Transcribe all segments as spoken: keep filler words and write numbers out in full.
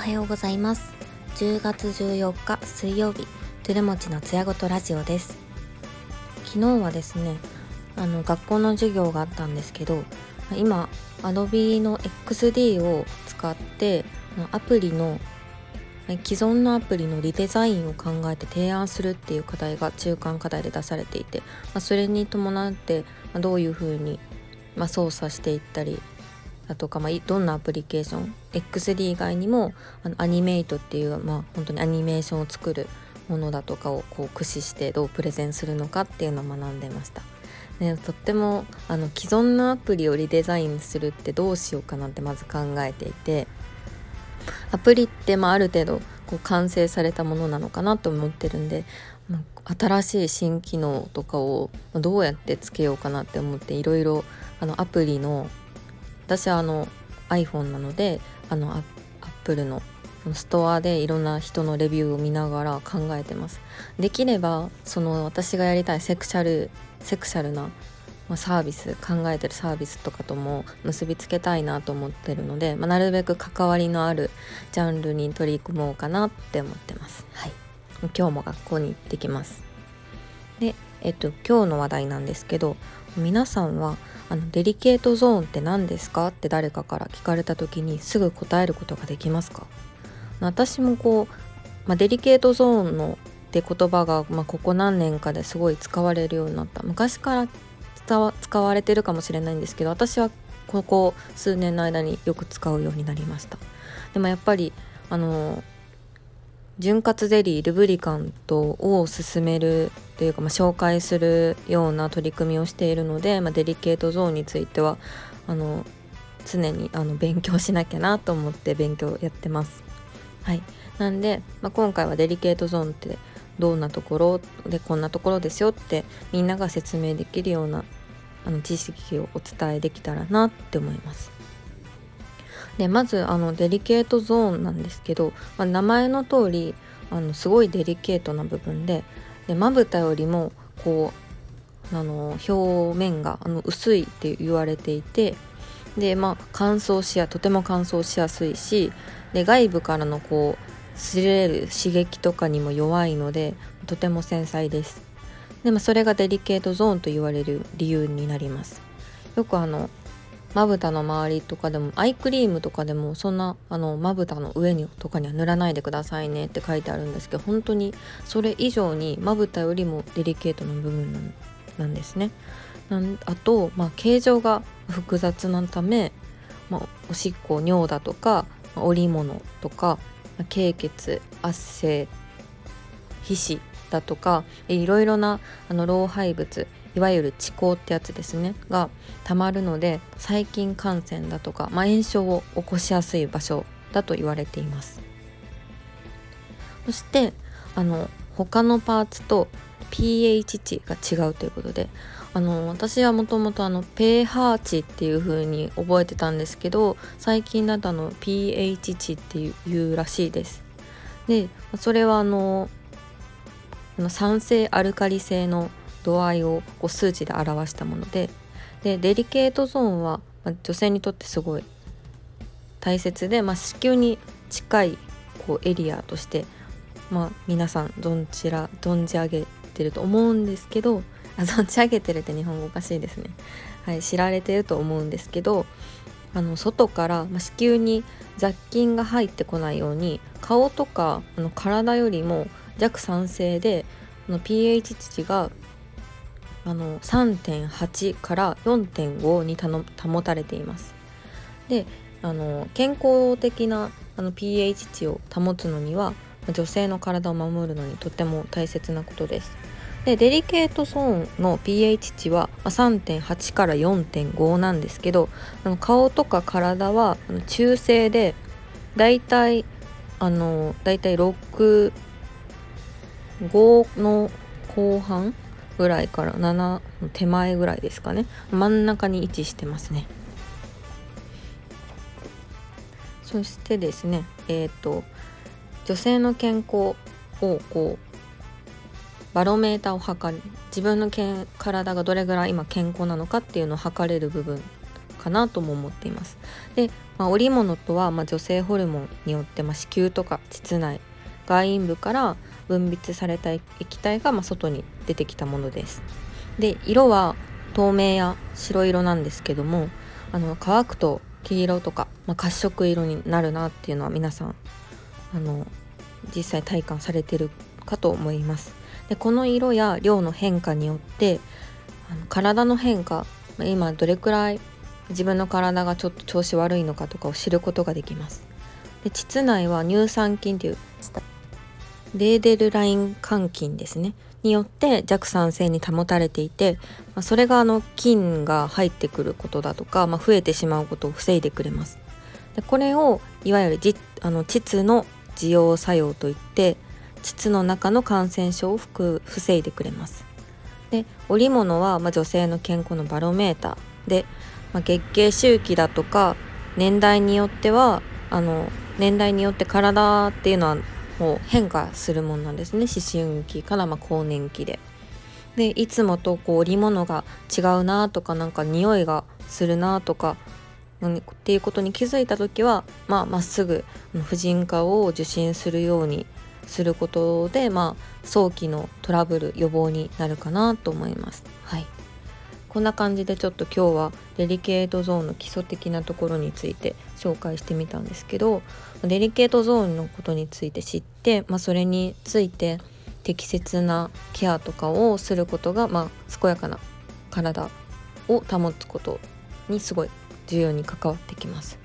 おはようございます。じゅうがつじゅうよっか水曜日、トゥルモチのつやごとラジオです。昨日はですね、あの学校の授業があったんですけど、今 Adobe の エックスディー を使ってアプリの既存のアプリのリデザインを考えて提案するっていう課題が中間課題で出されていて、それに伴ってどういうふうに操作していったりだとか、どんなアプリケーション エックスディー 以外にもアニメイトっていう、まあ、本当にアニメーションを作るものだとかをこう駆使してどうプレゼンするのかっていうのを学んでました。ね、とってもあの既存のアプリをリデザインするってどうしようかなってまず考えていて、アプリってまあある程度こう完成されたものなのかなと思ってるんで、新しい新機能とかをどうやってつけようかなって思って、いろいろあのアプリの、私はあの iPhone なのであの Apple のストアでいろんな人のレビューを見ながら考えてます。できればその私がやりたいセクシャルセクシャルなサービス、考えてるサービスとかとも結びつけたいなと思ってるので、まあ、なるべく関わりのあるジャンルに取り組もうかなって思ってます。はい、今日も学校に行ってきます。で、えっと、今日の話題なんですけど、皆さんはあのデリケートゾーンって何ですかって誰かから聞かれた時にすぐ答えることができますか？私もこう、まあ、デリケートゾーンのって言葉が、まあ、ここ何年かですごい使われるようになった。昔から使われてるかもしれないんですけど、私はここ数年の間によく使うようになりました。でもやっぱりあの潤滑ゼリー、ルブリカントを勧めるというか、まあ、紹介するような取り組みをしているので、まあ、デリケートゾーンについてはあの常にあの勉強しなきゃなと思って勉強やってます。はい、なんで、まあ、今回はデリケートゾーンってどんなところでこんなところですよってみんなが説明できるようなあの知識をお伝えできたらなって思います。でまずあのデリケートゾーンなんですけど、まあ、名前の通りあのすごいデリケートな部分で、でまぶたよりもこうあの表面があの薄いって言われていて、で、まあ、乾燥しやとても乾燥しやすいし、で外部からのこう擦れる刺激とかにも弱いのでとても繊細です。でもそれがデリケートゾーンと言われる理由になります。よくあのまぶたの周りとかでもアイクリームとかでもそんなあのまぶたの上にとかには塗らないでくださいねって書いてあるんですけど、本当にそれ以上にまぶたよりもデリケートな部分なん、なんですね。なんあと、まあ、形状が複雑なため、まあ、おしっこ、尿だとか織物とか経血、圧生、皮脂だとかいろいろなあの老廃物、いわゆる遅行ってやつですねがたまるので、細菌感染だとか、まあ、炎症を起こしやすい場所だと言われています。そしてあの他のパーツと pH 値が違うということで、あの私はもともと pH 値っていう風に覚えてたんですけど、最近だとあの pH 値っていうらしいです。でそれはあの酸性アルカリ性の度合いをこう数値で表したもので、でデリケートゾーンは女性にとってすごい大切で、まあ、子宮に近いこうエリアとして、まあ、皆さん存じら存じ上げてると思うんですけど、存じ上げてるって日本語おかしいですね、はい、知られてると思うんですけど、あの外から、まあ、子宮に雑菌が入ってこないように顔とかあの体よりも弱酸性であの pH 値があの さんてんはち から よんてんご に保たれています。であの健康的なあの pH 値を保つのには女性の体を守るのにとても大切なことです。でデリケートゾーンの pH 値は さんてんはち から よんてんご なんですけど、顔とか体は中性でだいたいあのだいたいろく、ごの後半ぐらいからななの手前ぐらいですかね、真ん中に位置してますね。そしてですね、えーと、女性の健康をこうバロメーターを測る、自分のけん体がどれぐらい今健康なのかっていうのを測れる部分かなとも思っています。で、まあ、織物とは、まあ、女性ホルモンによって、まあ、子宮とか膣内外陰部から分泌された液体が、まあ、外に出てきたものです。で、色は透明や白色なんですけども、あの乾くと黄色とか、まあ、褐色色になるなっていうのは皆さんあの実際体感されてるかと思います。で、この色や量の変化によってあの体の変化、今どれくらい自分の体がちょっと調子悪いのかとかを知ることができます。で、膣内は乳酸菌というデーデルライン肝菌ですねによって弱酸性に保たれていて、まあ、それがあの菌が入ってくることだとか、まあ、増えてしまうことを防いでくれます。で、これをいわゆるじあの膣の受容作用といって、膣の中の感染症を防いでくれます。で、織物は、まあ、女性の健康のバロメーターで、まあ、月経周期だとか年代によってはあの年代によって体っていうのはもう変化するものなんですね。思春期からまあ更年期ででいつもとこう織物が違うなとか、なんか匂いがするなとかっていうことに気づいた時は、まあ、まっすぐ婦人科を受診するようにすることで、まあ、早期のトラブル予防になるかなと思います、はい、こんな感じでちょっと今日はデリケートゾーンの基礎的なところについて紹介してみたんですけど、デリケートゾーンのことについて知って、まあ、それについて適切なケアとかをすることが、まあ、健やかな体を保つことにすごい重要に関わってきます。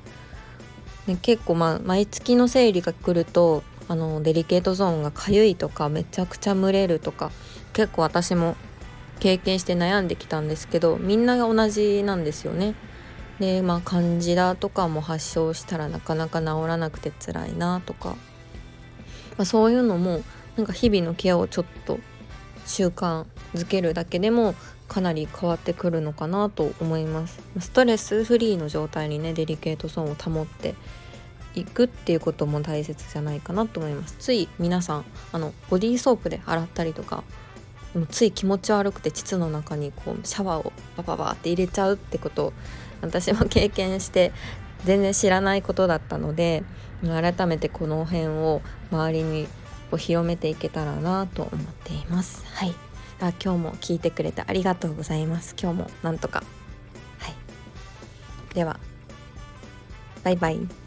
で、結構、まあ、毎月の生理が来るとあのデリケートゾーンがかゆいとかめちゃくちゃ蒸れるとか、結構私も経験して悩んできたんですけど、みんなが同じなんですよね。で、まあカンジダとかも発症したらなかなか治らなくて辛いなとか、まあ、そういうのもなんか日々のケアをちょっと習慣づけるだけでもかなり変わってくるのかなと思います。ストレスフリーの状態にね、デリケートゾーンを保っていくっていうことも大切じゃないかなと思います。つい皆さんあのボディーソープで洗ったりとか、もうつい気持ち悪くて膣の中にこうシャワーをバババって入れちゃうってことを私も経験して、全然知らないことだったので、改めてこの辺を周りにこう広めていけたらなと思っています。はい、あ、今日も聞いてくれてありがとうございます。今日もなんとか、はい、ではバイバイ。